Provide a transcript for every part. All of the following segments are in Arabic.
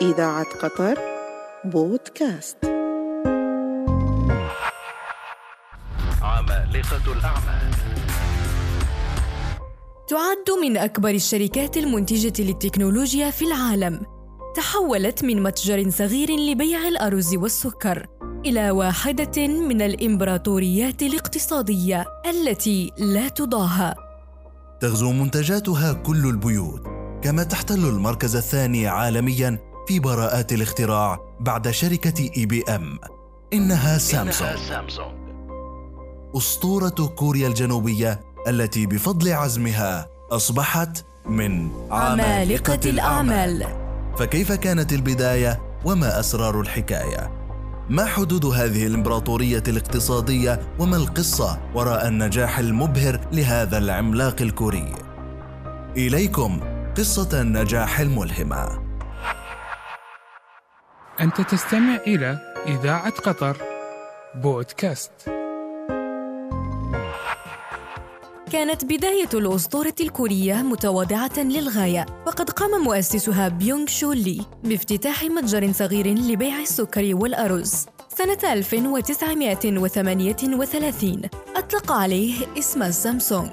إذاعة قطر بودكاست. عمالقة الأعمال تعد من أكبر الشركات المنتجة للتكنولوجيا في العالم. تحولت من متجر صغير لبيع الأرز والسكر إلى واحدة من الإمبراطوريات الاقتصادية التي لا تضاهى. تغزو منتجاتها كل البيوت، كما تحتل المركز الثاني عالمياً في براءات الاختراع بعد شركة إي بي أم. إنها سامسونج أسطورة كوريا الجنوبية التي بفضل عزمها أصبحت من عمالقة الأعمال. فكيف كانت البداية وما أسرار الحكاية؟ ما حدود هذه الإمبراطورية الاقتصادية وما القصة وراء النجاح المبهر لهذا العملاق الكوري؟ إليكم قصة النجاح الملهمة. أنت تستمع إلى إذاعة قطر بودكاست. كانت بداية الأسطورة الكورية متواضعة للغاية، وقد قام مؤسسها بيونغ شول لي بافتتاح متجر صغير لبيع السكر والأرز سنة 1938. أطلق عليه اسم سامسونج،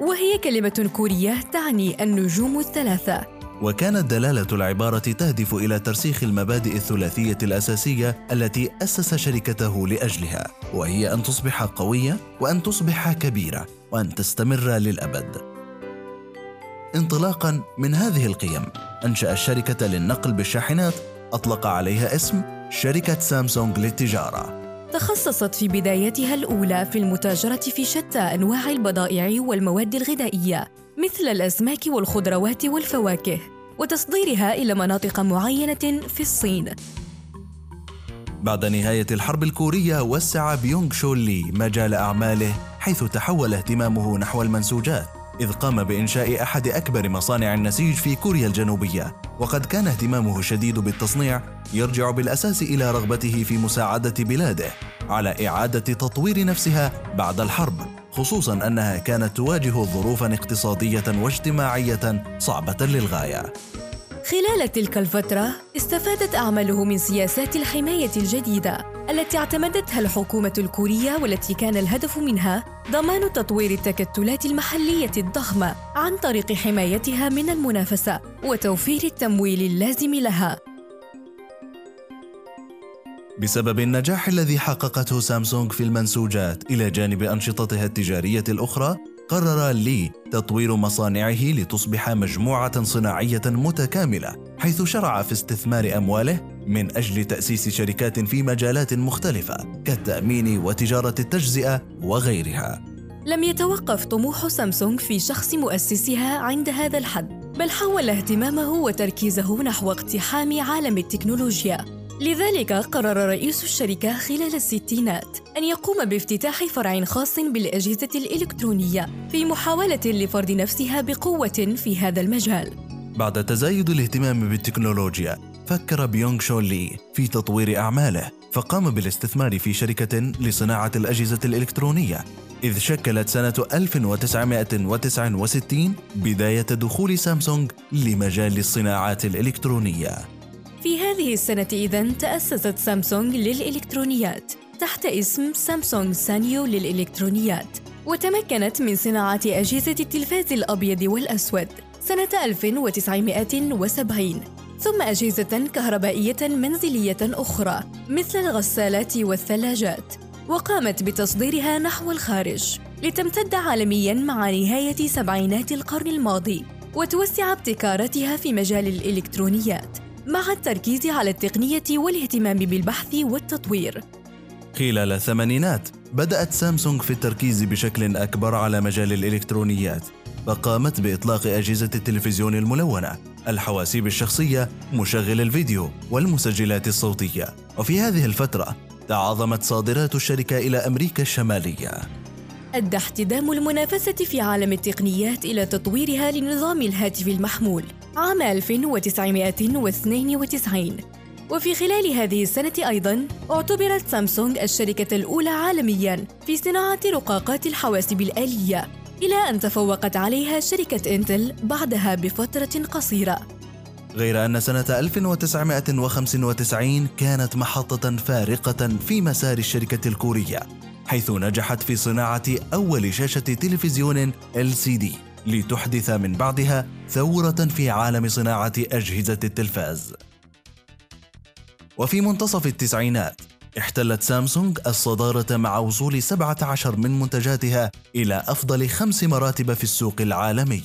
وهي كلمة كورية تعني النجوم الثلاثة. وكانت دلالة العبارة تهدف إلى ترسيخ المبادئ الثلاثية الأساسية التي أسس شركته لأجلها، وهي أن تصبح قوية وأن تصبح كبيرة وأن تستمر للأبد. انطلاقاً من هذه القيم أنشأ الشركة للنقل بالشاحنات، أطلق عليها اسم شركة سامسونج للتجارة. تخصصت في بدايتها الأولى في المتاجرة في شتى أنواع البضائع والمواد الغذائية مثل الأسماك والخضروات والفواكه، وتصديرها إلى مناطق معينة في الصين. بعد نهاية الحرب الكورية وسع بيونغ شول لي مجال أعماله، حيث تحول اهتمامه نحو المنسوجات، إذ قام بإنشاء أحد أكبر مصانع النسيج في كوريا الجنوبية. وقد كان اهتمامه الشديد بالتصنيع يرجع بالأساس إلى رغبته في مساعدة بلاده على إعادة تطوير نفسها بعد الحرب، خصوصاً أنها كانت تواجه ظروفاً اقتصادية واجتماعية صعبة للغاية. خلال تلك الفترة استفادت أعماله من سياسات الحماية الجديدة التي اعتمدتها الحكومة الكورية، والتي كان الهدف منها ضمان تطوير التكتلات المحلية الضخمة عن طريق حمايتها من المنافسة وتوفير التمويل اللازم لها. بسبب النجاح الذي حققته سامسونج في المنسوجات إلى جانب أنشطتها التجارية الأخرى، قرر لي تطوير مصانعه لتصبح مجموعة صناعية متكاملة، حيث شرع في استثمار أمواله من أجل تأسيس شركات في مجالات مختلفة كالتأمين وتجارة التجزئة وغيرها. لم يتوقف طموح سامسونج في شخص مؤسسها عند هذا الحد، بل حول اهتمامه وتركيزه نحو اقتحام عالم التكنولوجيا. لذلك قرر رئيس الشركة خلال الستينات أن يقوم بافتتاح فرع خاص بالأجهزة الإلكترونية في محاولة لفرض نفسها بقوة في هذا المجال. بعد تزايد الاهتمام بالتكنولوجيا، فكر بيونغ شول لي في تطوير أعماله، فقام بالاستثمار في شركة لصناعة الأجهزة الإلكترونية، إذ شكلت سنة 1969 بداية دخول سامسونج لمجال الصناعات الإلكترونية. في هذه السنة إذن تأسست سامسونج للإلكترونيات تحت اسم سامسونج سانيو للإلكترونيات، وتمكنت من صناعة أجهزة التلفاز الأبيض والأسود سنة 1970، ثم أجهزة كهربائية منزلية أخرى مثل الغسالات والثلاجات، وقامت بتصديرها نحو الخارج لتمتد عالمياً مع نهاية سبعينات القرن الماضي، وتوسع ابتكاراتها في مجال الإلكترونيات مع التركيز على التقنية والاهتمام بالبحث والتطوير. خلال الثمانينات بدأت سامسونج في التركيز بشكل أكبر على مجال الإلكترونيات، فقامت بإطلاق أجهزة التلفزيون الملونة، الحواسيب الشخصية، مشغل الفيديو والمسجلات الصوتية. وفي هذه الفترة تعاظمت صادرات الشركة إلى أمريكا الشمالية. أدى احتدام المنافسة في عالم التقنيات إلى تطويرها لنظام الهاتف المحمول عام 1992، وفي خلال هذه السنة أيضاً اعتبرت سامسونج الشركة الأولى عالمياً في صناعة رقاقات الحواسب الآلية، إلى أن تفوقت عليها شركة إنتل بعدها بفترة قصيرة. غير أن سنة 1995 كانت محطة فارقة في مسار الشركة الكورية، حيث نجحت في صناعة أول شاشة تلفزيون LCD لتحدث من بعدها ثورة في عالم صناعة أجهزة التلفاز. وفي منتصف التسعينات احتلت سامسونج الصدارة مع وصول 17 من منتجاتها إلى أفضل 5 مراتب في السوق العالمي.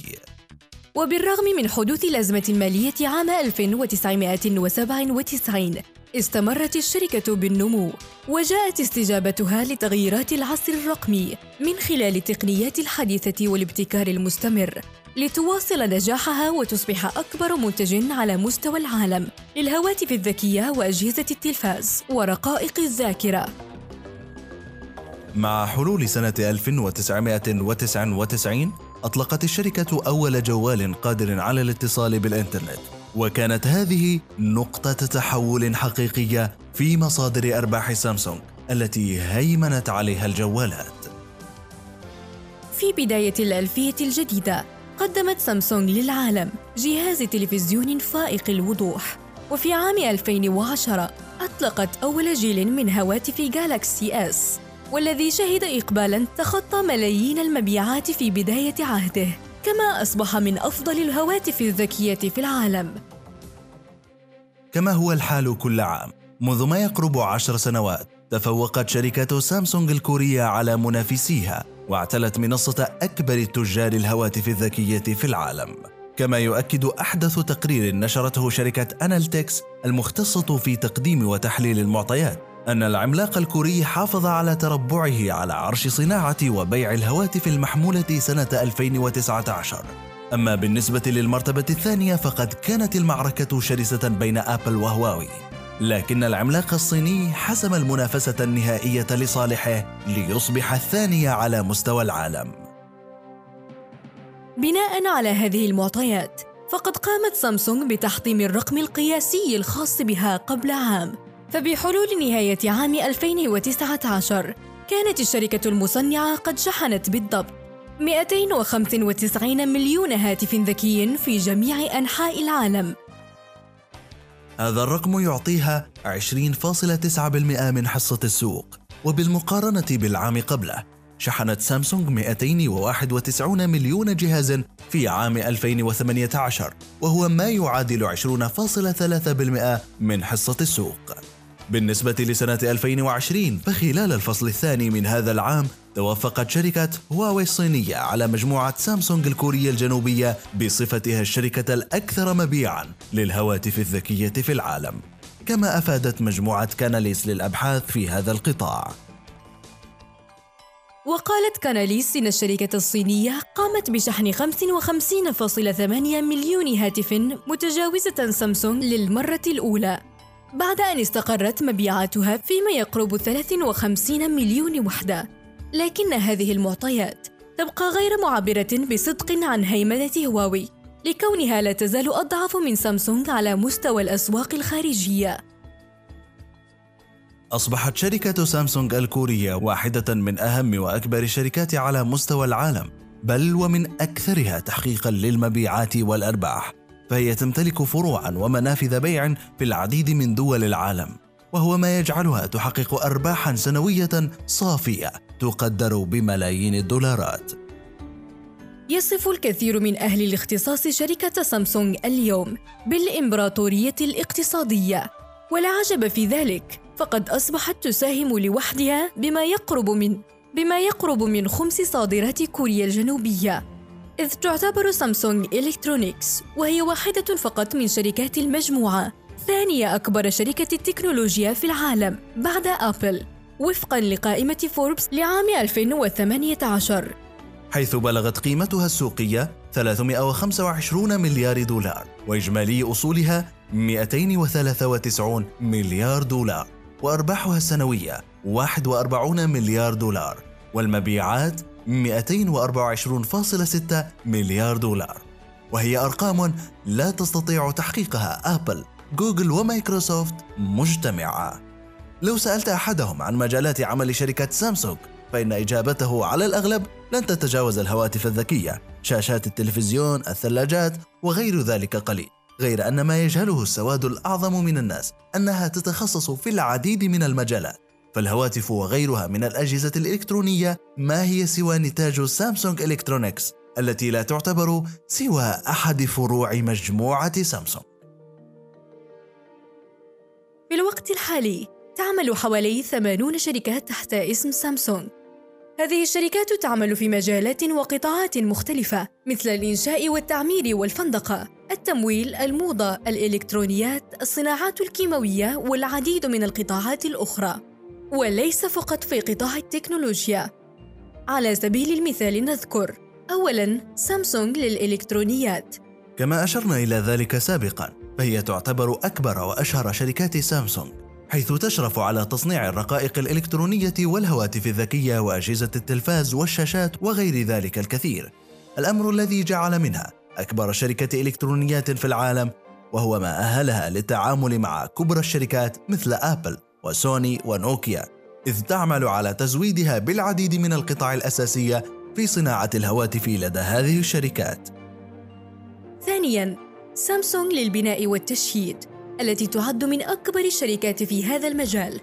وبالرغم من حدوث الأزمة المالية عام 1997 استمرت الشركة بالنمو، وجاءت استجابتها لتغييرات العصر الرقمي من خلال التقنيات الحديثة والابتكار المستمر لتواصل نجاحها وتصبح أكبر منتج على مستوى العالم للهواتف الذكية وأجهزة التلفاز ورقائق الذاكرة. مع حلول سنة 1999 أطلقت الشركة أول جوال قادر على الاتصال بالإنترنت، وكانت هذه نقطة تحول حقيقية في مصادر أرباح سامسونج التي هيمنت عليها الجوالات. في بداية الألفية الجديدة قدمت سامسونج للعالم جهاز تلفزيون فائق الوضوح، وفي عام 2010 أطلقت أول جيل من هواتف جالاكسي اس، والذي شهد إقبالاً تخطى ملايين المبيعات في بداية عهده، كما أصبح من أفضل الهواتف الذكية في العالم. كما هو الحال كل عام، منذ ما يقرب 10 سنوات تفوقت شركة سامسونج الكورية على منافسيها، واعتلت منصة أكبر تجار الهواتف الذكية في العالم، كما يؤكد أحدث تقرير نشرته شركة أنالتيكس المختصة في تقديم وتحليل المعطيات أن العملاق الكوري حافظ على تربعه على عرش صناعة وبيع الهواتف المحمولة سنة 2019. أما بالنسبة للمرتبة الثانية فقد كانت المعركة شرسة بين أبل وهواوي، لكن العملاق الصيني حسم المنافسة النهائية لصالحه ليصبح الثاني على مستوى العالم. بناء على هذه المعطيات فقد قامت سامسونج بتحطيم الرقم القياسي الخاص بها قبل عام، فبحلول نهاية عام 2019 كانت الشركة المصنعة قد شحنت بالضبط 295 مليون هاتف ذكي في جميع أنحاء العالم. هذا الرقم يعطيها 20.9% من حصة السوق، وبالمقارنة بالعام قبله شحنت سامسونج 291 مليون جهاز في عام 2018، وهو ما يعادل 20.3% من حصة السوق. بالنسبة لسنة 2020 فخلال الفصل الثاني من هذا العام توافقت شركة هواوي الصينية على مجموعة سامسونج الكورية الجنوبية بصفتها الشركة الأكثر مبيعاً للهواتف الذكية في العالم، كما أفادت مجموعة كاناليس للأبحاث في هذا القطاع. وقالت كاناليس إن الشركة الصينية قامت بشحن 55.8 مليون هاتف متجاوزة سامسونج للمرة الأولى، بعد أن استقرت مبيعاتها فيما يقرب 53 مليون وحدة. لكن هذه المعطيات تبقى غير معبرة بصدق عن هيمنة هواوي، لكونها لا تزال أضعف من سامسونج على مستوى الأسواق الخارجية. أصبحت شركة سامسونج الكورية واحدة من أهم وأكبر الشركات على مستوى العالم، بل ومن أكثرها تحقيقاً للمبيعات والأرباح، فهي تمتلك فروعاً ومنافذ بيع في العديد من دول العالم، وهو ما يجعلها تحقق أرباحاً سنوية صافية تقدر بملايين الدولارات. يصف الكثير من أهل الاختصاص شركة سامسونج اليوم بالإمبراطورية الاقتصادية، ولا عجب في ذلك، فقد أصبحت تساهم لوحدها بما يقرب من 5 صادرات كوريا الجنوبية، إذ تعتبر سامسونج إلكترونيكس وهي واحدة فقط من شركات المجموعة ثانية أكبر شركة التكنولوجيا في العالم بعد أبل، وفقاً لقائمة فوربس لعام 2018، حيث بلغت قيمتها السوقية 325 مليار دولار، وإجمالي أصولها 293 مليار دولار، وأرباحها السنوية 41 مليار دولار، والمبيعات 224.6 مليار دولار، وهي أرقام لا تستطيع تحقيقها آبل، جوجل ومايكروسوفت مجتمعة. لو سألت أحدهم عن مجالات عمل شركة سامسونج فإن إجابته على الأغلب لن تتجاوز الهواتف الذكية، شاشات التلفزيون، الثلاجات وغير ذلك قليل، غير أن ما يجهله السواد الأعظم من الناس أنها تتخصص في العديد من المجالات، فالهواتف وغيرها من الأجهزة الإلكترونية ما هي سوى نتاج سامسونج إلكترونيكس التي لا تعتبر سوى أحد فروع مجموعة سامسونج. في الوقت الحالي تعمل حوالي 80 شركات تحت اسم سامسونج. هذه الشركات تعمل في مجالات وقطاعات مختلفة مثل الإنشاء والتعمير والفندقة، التمويل، الموضة، الإلكترونيات، الصناعات الكيماوية والعديد من القطاعات الأخرى، وليس فقط في قطاع التكنولوجيا. على سبيل المثال نذكر أولاً سامسونج للإلكترونيات. كما أشرنا إلى ذلك سابقاً، فهي تعتبر أكبر وأشهر شركات سامسونج، حيث تشرف على تصنيع الرقائق الإلكترونية والهواتف الذكية وأجهزة التلفاز والشاشات وغير ذلك الكثير، الأمر الذي جعل منها أكبر شركة إلكترونيات في العالم، وهو ما أهلها للتعامل مع كبرى الشركات مثل آبل وسوني ونوكيا، إذ تعمل على تزويدها بالعديد من القطع الأساسية في صناعة الهواتف لدى هذه الشركات. ثانياً سامسونج للبناء والتشييد، التي تعد من أكبر الشركات في هذا المجال.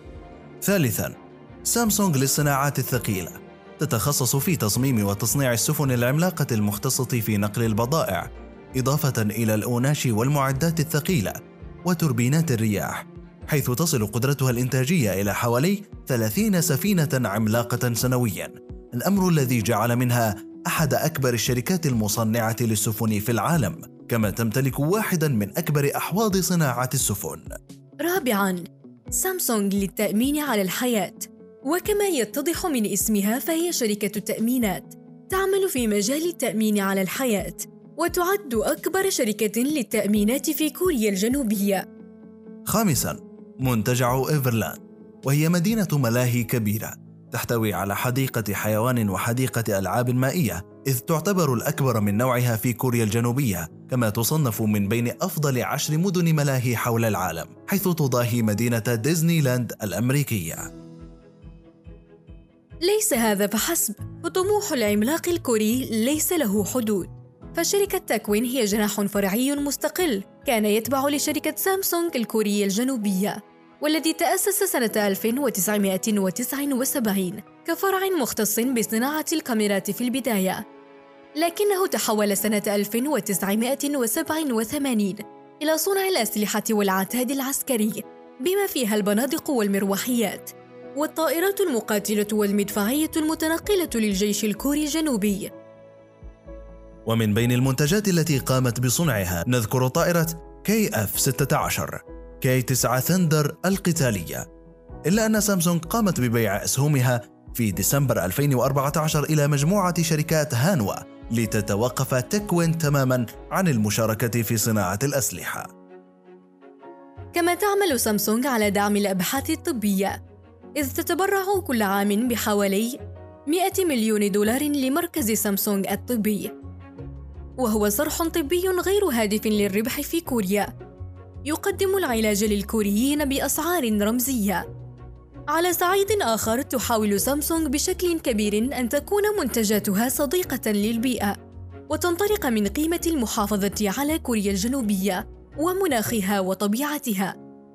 ثالثاً سامسونج للصناعات الثقيلة، تتخصص في تصميم وتصنيع السفن العملاقة المختصة في نقل البضائع، إضافة إلى الأوناش والمعدات الثقيلة وتوربينات الرياح، حيث تصل قدرتها الإنتاجية إلى حوالي 30 سفينة عملاقة سنوياً، الأمر الذي جعل منها أحد أكبر الشركات المصنعة للسفن في العالم، كما تمتلك واحداً من أكبر أحواض صناعة السفن. رابعاً سامسونج للتأمين على الحياة، وكما يتضح من اسمها فهي شركة التأمينات، تعمل في مجال التأمين على الحياة، وتعد أكبر شركة للتأمينات في كوريا الجنوبية. خامساً منتجع إيفرلاند، وهي مدينة ملاهي كبيرة تحتوي على حديقة حيوان وحديقة ألعاب مائية، إذ تعتبر الأكبر من نوعها في كوريا الجنوبية، كما تصنف من بين أفضل 10 مدن ملاهي حول العالم، حيث تضاهي مدينة ديزني لاند الأمريكية. ليس هذا فحسب، فطموح العملاق الكوري ليس له حدود، فشركة تيكوين هي جناح فرعي مستقل كان يتبع لشركة سامسونج الكورية الجنوبية، والذي تأسس سنة 1979 كفرع مختص بصناعة الكاميرات في البداية، لكنه تحول سنة 1987 إلى صنع الأسلحة والعتاد العسكري بما فيها البنادق والمروحيات والطائرات المقاتلة والمدفعية المتنقلة للجيش الكوري الجنوبي. ومن بين المنتجات التي قامت بصنعها نذكر طائرة كي أف 16، كي 9 ثندر القتالية، إلا أن سامسونج قامت ببيع أسهمها في ديسمبر 2014 إلى مجموعة شركات هانوا لتتوقف تيكوين تماماً عن المشاركة في صناعة الأسلحة. كما تعمل سامسونج على دعم الأبحاث الطبية، إذ تتبرع كل عام بحوالي 100 مليون دولار لمركز سامسونج الطبي، وهو صرح طبي غير هادف للربح في كوريا، يقدم العلاج للكوريين بأسعار رمزية. على صعيد آخر تحاول سامسونج بشكل كبير أن تكون منتجاتها صديقة للبيئة، وتنطلق من قيمة المحافظة على كوريا الجنوبية ومناخها وطبيعتها،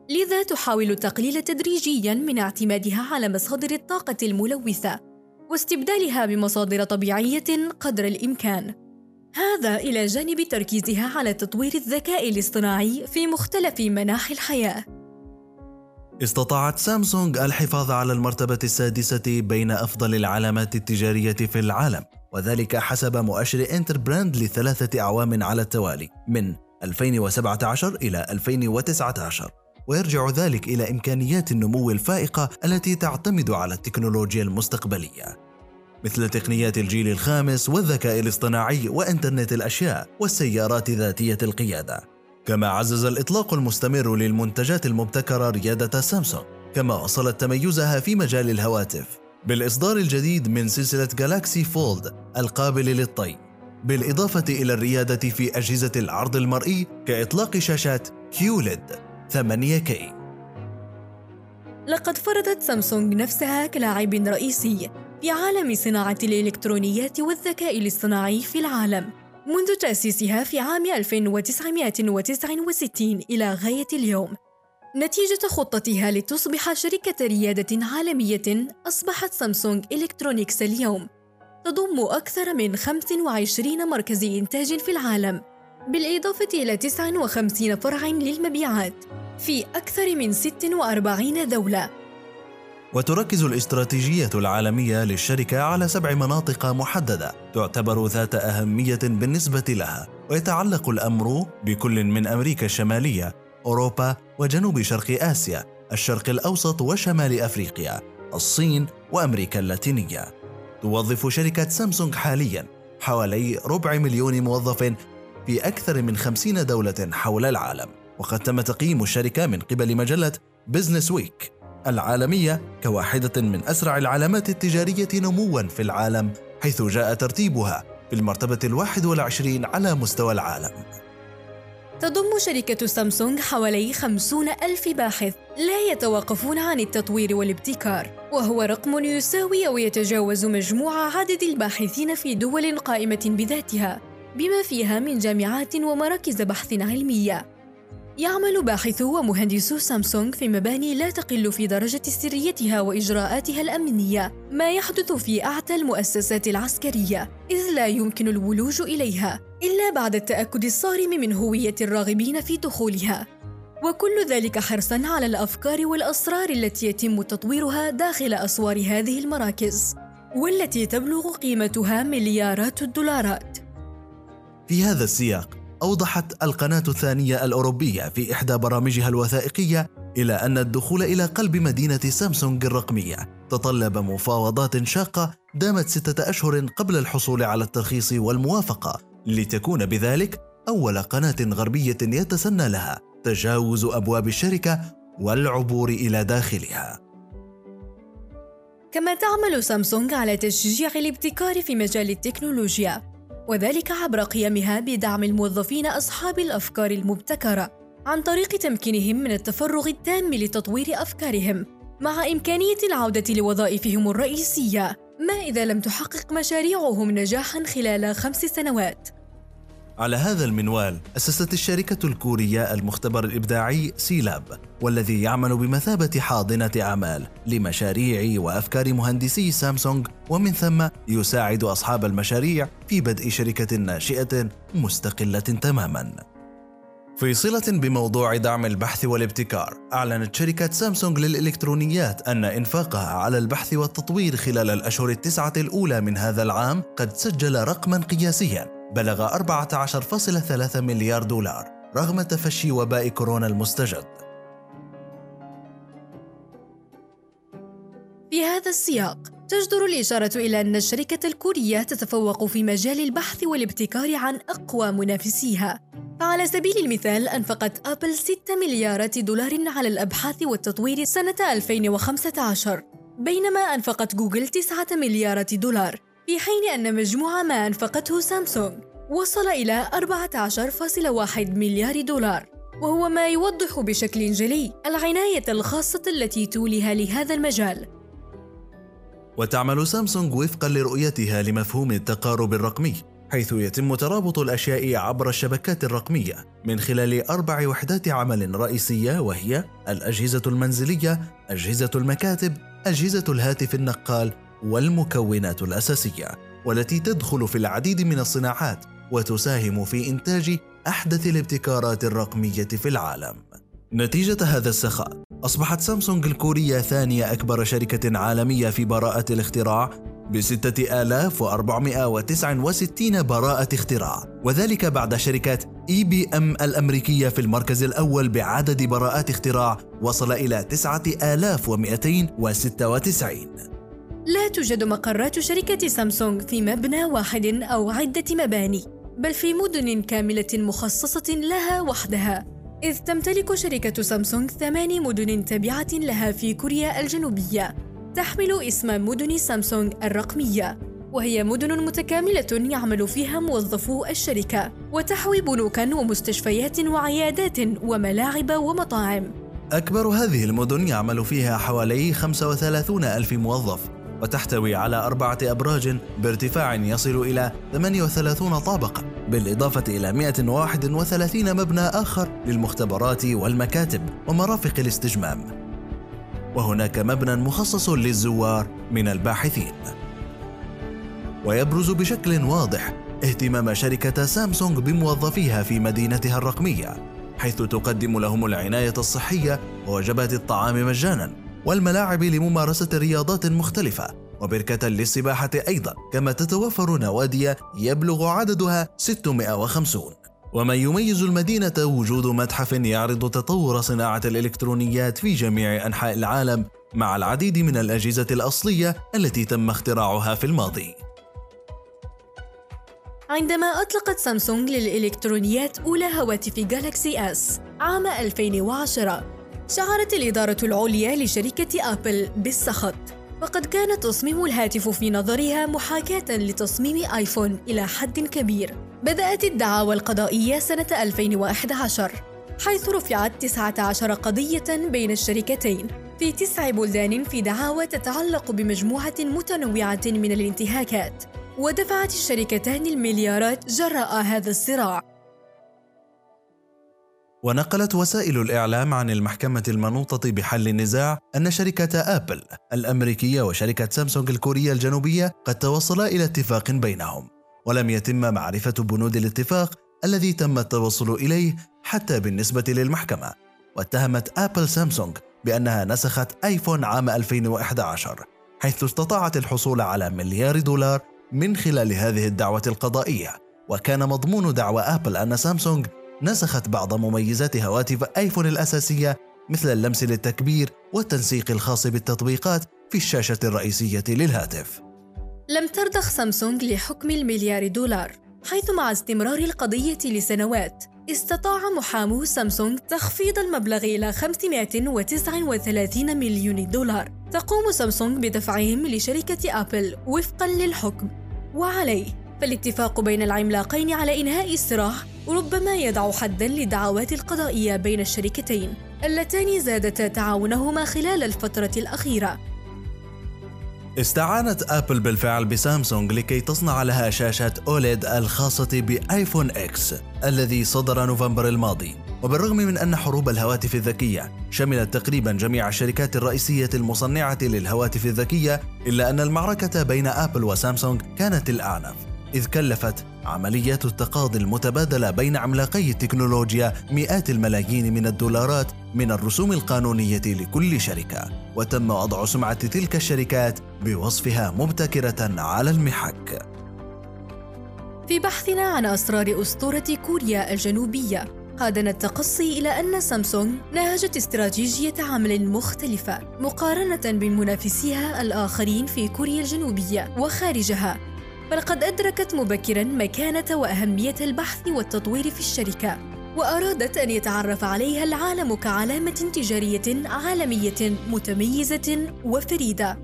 لذا تحاول التقليل تدريجيا من اعتمادها على مصادر الطاقة الملوثة واستبدالها بمصادر طبيعية قدر الإمكان، هذا إلى جانب تركيزها على تطوير الذكاء الاصطناعي في مختلف مناحي الحياة. استطاعت سامسونج الحفاظ على المرتبة السادسة بين أفضل العلامات التجارية في العالم، وذلك حسب مؤشر إنتربراند ل3 أعوام على التوالي من 2017 إلى 2019، ويرجع ذلك إلى إمكانيات النمو الفائقة التي تعتمد على التكنولوجيا المستقبلية مثل تقنيات الجيل الخامس والذكاء الاصطناعي وإنترنت الأشياء والسيارات ذاتية القيادة. كما عزز الإطلاق المستمر للمنتجات المبتكرة ريادة سامسونج، كما وصلت تميزها في مجال الهواتف بالإصدار الجديد من سلسلة جالاكسي فولد القابل للطي، بالإضافة إلى الريادة في أجهزة العرض المرئي كإطلاق شاشات كيوليد 8K. لقد فرضت سامسونج نفسها كلاعب رئيسي في عالم صناعة الإلكترونيات والذكاء الاصطناعي في العالم، منذ تأسيسها في عام 1969 إلى غاية اليوم، نتيجة خطتها لتصبح شركة ريادة عالمية، أصبحت سامسونج إلكترونيكس اليوم تضم أكثر من 25 مركز إنتاج في العالم، بالإضافة إلى 59 فرع للمبيعات في أكثر من 46 دولة. وتركز الاستراتيجية العالمية للشركة على 7 مناطق محددة تعتبر ذات أهمية بالنسبة لها، ويتعلق الأمر بكل من أمريكا الشمالية، أوروبا وجنوب شرق آسيا، الشرق الأوسط وشمال أفريقيا، الصين وأمريكا اللاتينية. توظف شركة سامسونج حالياً حوالي 250,000 موظف في أكثر من 50 دولة حول العالم. وقد تم تقييم الشركة من قبل مجلة بزنس ويك العالمية كواحدة من أسرع العلامات التجارية نمواً في العالم، حيث جاء ترتيبها في المرتبة 21 على مستوى العالم. تضم شركة سامسونج حوالي 50,000 باحث لا يتوقفون عن التطوير والابتكار، وهو رقم يساوي أو يتجاوز مجموع عدد الباحثين في دول قائمة بذاتها، بما فيها من جامعات ومراكز بحث علمية. يعمل باحثو ومهندسو سامسونج في مباني لا تقل في درجة سريتها وإجراءاتها الأمنية ما يحدث في أعتى المؤسسات العسكرية، إذ لا يمكن الولوج إليها إلا بعد التأكد الصارم من هوية الراغبين في دخولها، وكل ذلك حرصاً على الأفكار والأسرار التي يتم تطويرها داخل أسوار هذه المراكز، والتي تبلغ قيمتها مليارات الدولارات. في هذا السياق، أوضحت القناة الثانية الأوروبية في إحدى برامجها الوثائقية إلى أن الدخول إلى قلب مدينة سامسونج الرقمية تطلب مفاوضات شاقة دامت 6 أشهر قبل الحصول على الترخيص والموافقة، لتكون بذلك أول قناة غربية يتسنى لها تجاوز أبواب الشركة والعبور إلى داخلها. كما تعمل سامسونج على تشجيع الابتكار في مجال التكنولوجيا، وذلك عبر قيامها بدعم الموظفين أصحاب الأفكار المبتكرة عن طريق تمكينهم من التفرغ التام لتطوير أفكارهم، مع إمكانية العودة لوظائفهم الرئيسية، ما إذا لم تحقق مشاريعهم نجاحاً خلال 5 سنوات. على هذا المنوال، أسست الشركة الكورية المختبر الإبداعي سي لاب، والذي يعمل بمثابة حاضنة أعمال لمشاريع وأفكار مهندسي سامسونج، ومن ثم يساعد أصحاب المشاريع في بدء شركة ناشئة مستقلة تماماً. في صلة بموضوع دعم البحث والابتكار، أعلنت شركة سامسونج للإلكترونيات أن إنفاقها على البحث والتطوير خلال الأشهر 9 الأولى من هذا العام قد سجل رقماً قياسياً بلغ 14.3 مليار دولار رغم تفشي وباء كورونا المستجد. في هذا السياق، تجدر الإشارة إلى أن الشركة الكورية تتفوق في مجال البحث والابتكار عن أقوى منافسيها. فعلى سبيل المثال، أنفقت أبل 6 مليارات دولار على الأبحاث والتطوير سنة 2015، بينما أنفقت جوجل 9 مليارات دولار، في حين أن مجموع ما أنفقته سامسونج وصل إلى 14.1 مليار دولار، وهو ما يوضح بشكل جلي العناية الخاصة التي توليها لهذا المجال. وتعمل سامسونج وفقاً لرؤيتها لمفهوم التقارب الرقمي، حيث يتم ترابط الأشياء عبر الشبكات الرقمية من خلال 4 وحدات عمل رئيسية، وهي الأجهزة المنزلية، أجهزة المكاتب، أجهزة الهاتف النقال، والمكونات الأساسية، والتي تدخل في العديد من الصناعات وتساهم في إنتاج أحدث الابتكارات الرقمية في العالم. نتيجة هذا السخاء، أصبحت سامسونج الكورية ثاني أكبر شركة عالمية في براءة الاختراع ب 6469 براءة اختراع، وذلك بعد شركة إي بي أم الأمريكية في المركز الأول بعدد براءات اختراع وصل إلى 9296. لا توجد مقرات شركة سامسونج في مبنى واحد أو عدة مباني، بل في مدن كاملة مخصصة لها وحدها، إذ تمتلك شركة سامسونج 8 مدن تابعة لها في كوريا الجنوبية تحمل اسم مدن سامسونج الرقمية، وهي مدن متكاملة يعمل فيها موظفو الشركة، وتحوي بنوكاً ومستشفيات وعيادات وملاعب ومطاعم. أكبر هذه المدن يعمل فيها حوالي 35,000 موظف، وتحتوي على 4 أبراج بارتفاع يصل إلى 38 طابقة، بالإضافة إلى 131 مبنى آخر للمختبرات والمكاتب ومرافق الاستجمام، وهناك مبنى مخصص للزوار من الباحثين. ويبرز بشكل واضح اهتمام شركة سامسونج بموظفيها في مدينتها الرقمية، حيث تقدم لهم العناية الصحية ووجبات الطعام مجاناً، والملاعب لممارسة رياضات مختلفة، وبركة للسباحة أيضاً، كما تتوفر نوادي يبلغ عددها 650. ومن يميز المدينة وجود متحف يعرض تطور صناعة الإلكترونيات في جميع أنحاء العالم، مع العديد من الأجهزة الأصلية التي تم اختراعها في الماضي. عندما أطلقت سامسونج للإلكترونيات أولى هواتف جالاكسي S عام 2010، شعرت الإدارة العليا لشركة أبل بالسخط، وقد كان تصميم الهاتف في نظرها محاكاة لتصميم آيفون إلى حد كبير. بدأت الدعاوى القضائية سنة 2011، حيث رفعت 19 قضية بين الشركتين في 9 بلدان في دعاوى تتعلق بمجموعة متنوعة من الانتهاكات، ودفعت الشركتان المليارات جراء هذا الصراع. ونقلت وسائل الإعلام عن المحكمة المنوطة بحل النزاع أن شركة آبل الأمريكية وشركة سامسونج الكورية الجنوبية قد توصلا إلى اتفاق بينهم، ولم يتم معرفة بنود الاتفاق الذي تم التوصل إليه حتى بالنسبة للمحكمة. واتهمت آبل سامسونج بأنها نسخت آيفون عام 2011، حيث استطاعت الحصول على $1 مليار من خلال هذه الدعوة القضائية. وكان مضمون دعوى آبل أن سامسونج نسخت بعض مميزات هواتف آيفون الأساسية، مثل اللمس للتكبير والتنسيق الخاص بالتطبيقات في الشاشة الرئيسية للهاتف. لم ترضخ سامسونج لحكم $1 مليار، حيث مع استمرار القضية لسنوات استطاع محامو سامسونج تخفيض المبلغ إلى $539 مليون تقوم سامسونج بدفعهم لشركة آبل وفقاً للحكم. وعليه فالاتفاق بين العملاقين على إنهاء الصراع ربما يضع حداً للدعوات القضائية بين الشركتين اللتان زادتا تعاونهما خلال الفترة الأخيرة. استعانت آبل بالفعل بسامسونج لكي تصنع لها شاشة أوليد الخاصة بآيفون إكس الذي صدر نوفمبر الماضي. وبالرغم من أن حروب الهواتف الذكية شملت تقريبا جميع الشركات الرئيسية المصنعة للهواتف الذكية، إلا أن المعركة بين آبل وسامسونج كانت الأعنف، إذ كلفت عمليات التقاضي المتبادلة بين عملاقي التكنولوجيا مئات الملايين من الدولارات من الرسوم القانونية لكل شركة، وتم وضع سمعة تلك الشركات بوصفها مبتكرة على المحك. في بحثنا عن أسرار أسطورة كوريا الجنوبية، قادنا التقصي إلى أن سامسونج ناهجت استراتيجية عمل مختلفة مقارنة بمنافسيها الآخرين في كوريا الجنوبية وخارجها، فلقد أدركت مبكراً مكانة وأهمية البحث والتطوير في الشركة، وأرادت أن يتعرف عليها العالم كعلامة تجارية عالمية متميزة وفريدة.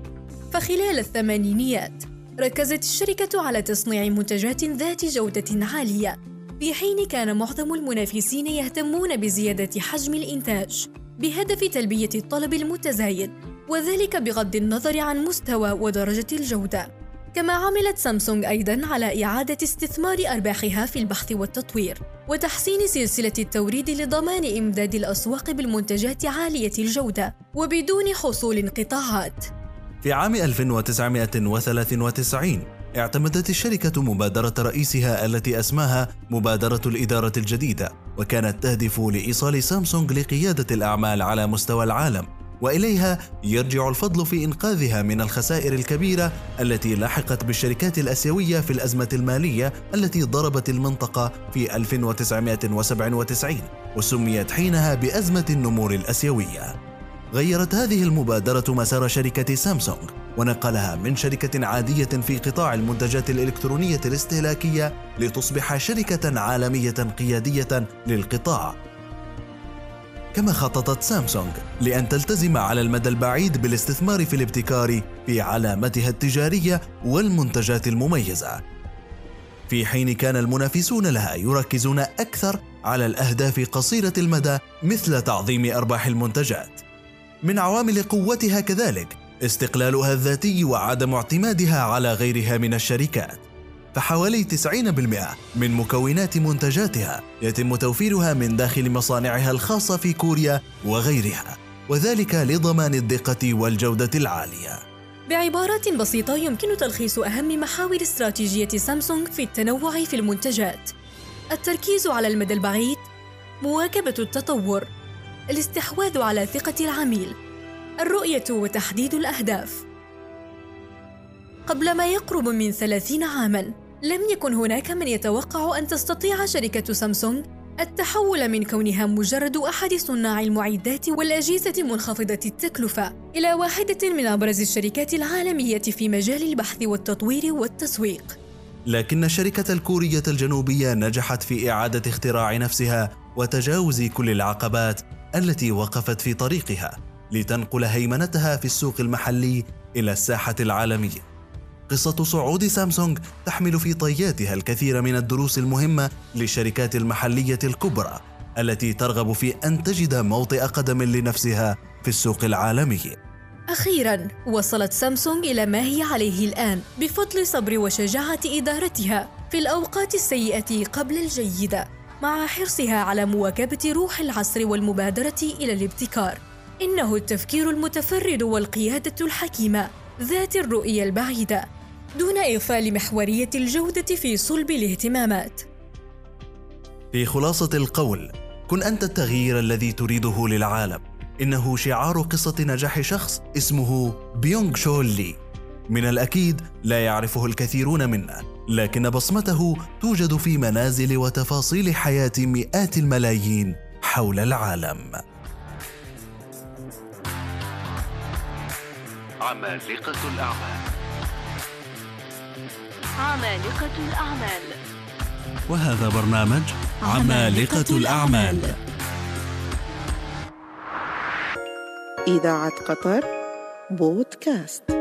فخلال الثمانينيات ركزت الشركة على تصنيع منتجات ذات جودة عالية، في حين كان معظم المنافسين يهتمون بزيادة حجم الإنتاج بهدف تلبية الطلب المتزايد، وذلك بغض النظر عن مستوى ودرجة الجودة. كما عملت سامسونج أيضاً على إعادة استثمار أرباحها في البحث والتطوير وتحسين سلسلة التوريد لضمان إمداد الأسواق بالمنتجات عالية الجودة وبدون حصول انقطاعات. في عام 1993 اعتمدت الشركة مبادرة رئيسها التي أسماها مبادرة الإدارة الجديدة، وكانت تهدف لإيصال سامسونج لقيادة الأعمال على مستوى العالم، وإليها يرجع الفضل في إنقاذها من الخسائر الكبيرة التي لحقت بالشركات الآسيوية في الأزمة المالية التي ضربت المنطقة في 1997، وسميت حينها بأزمة النمور الآسيوية. غيرت هذه المبادرة مسار شركة سامسونج ونقلها من شركة عادية في قطاع المنتجات الإلكترونية الاستهلاكية لتصبح شركة عالمية قيادية للقطاع. كما خططت سامسونج لأن تلتزم على المدى البعيد بالاستثمار في الابتكار في علامتها التجارية والمنتجات المميزة، في حين كان المنافسون لها يركزون أكثر على الأهداف قصيرة المدى مثل تعظيم أرباح المنتجات. من عوامل قوتها كذلك استقلالها الذاتي وعدم اعتمادها على غيرها من الشركات، فحوالي 90% من مكونات منتجاتها يتم توفيرها من داخل مصانعها الخاصة في كوريا وغيرها، وذلك لضمان الدقة والجودة العالية. بعبارات بسيطة يمكن تلخيص أهم محاور استراتيجية سامسونج في التنوع في المنتجات: التركيز على المدى البعيد، مواكبة التطور، الاستحواذ على ثقة العميل، الرؤية وتحديد الأهداف. قبل ما يقرب من 30 عاماً، لم يكن هناك من يتوقع أن تستطيع شركة سامسونج التحول من كونها مجرد أحد صناع المعدات والأجهزة منخفضة التكلفة إلى واحدة من أبرز الشركات العالمية في مجال البحث والتطوير والتسويق. لكن الشركة الكورية الجنوبية نجحت في إعادة اختراع نفسها وتجاوز كل العقبات التي وقفت في طريقها، لتنقل هيمنتها في السوق المحلي إلى الساحة العالمية. قصة صعود سامسونج تحمل في طياتها الكثير من الدروس المهمة للشركات المحلية الكبرى التي ترغب في أن تجد موطئ قدم لنفسها في السوق العالمي. أخيراً وصلت سامسونج إلى ما هي عليه الآن بفضل صبر وشجاعة إدارتها في الأوقات السيئة قبل الجيدة، مع حرصها على مواكبة روح العصر والمبادرة إلى الابتكار. إنه التفكير المتفرد والقيادة الحكيمة ذات الرؤية البعيدة، دون إغفال محورية الجودة في صلب الاهتمامات. في خلاصة القول، كن أنت التغيير الذي تريده للعالم. إنه شعار قصة نجاح شخص اسمه بيونغ شول لي. من الأكيد لا يعرفه الكثيرون منا، لكن بصمته توجد في منازل وتفاصيل حياة مئات الملايين حول العالم. عمالقة الأعمال. عمالقة الأعمال. وهذا برنامج عمالقة الأعمال. إذاعة قطر بودكاست.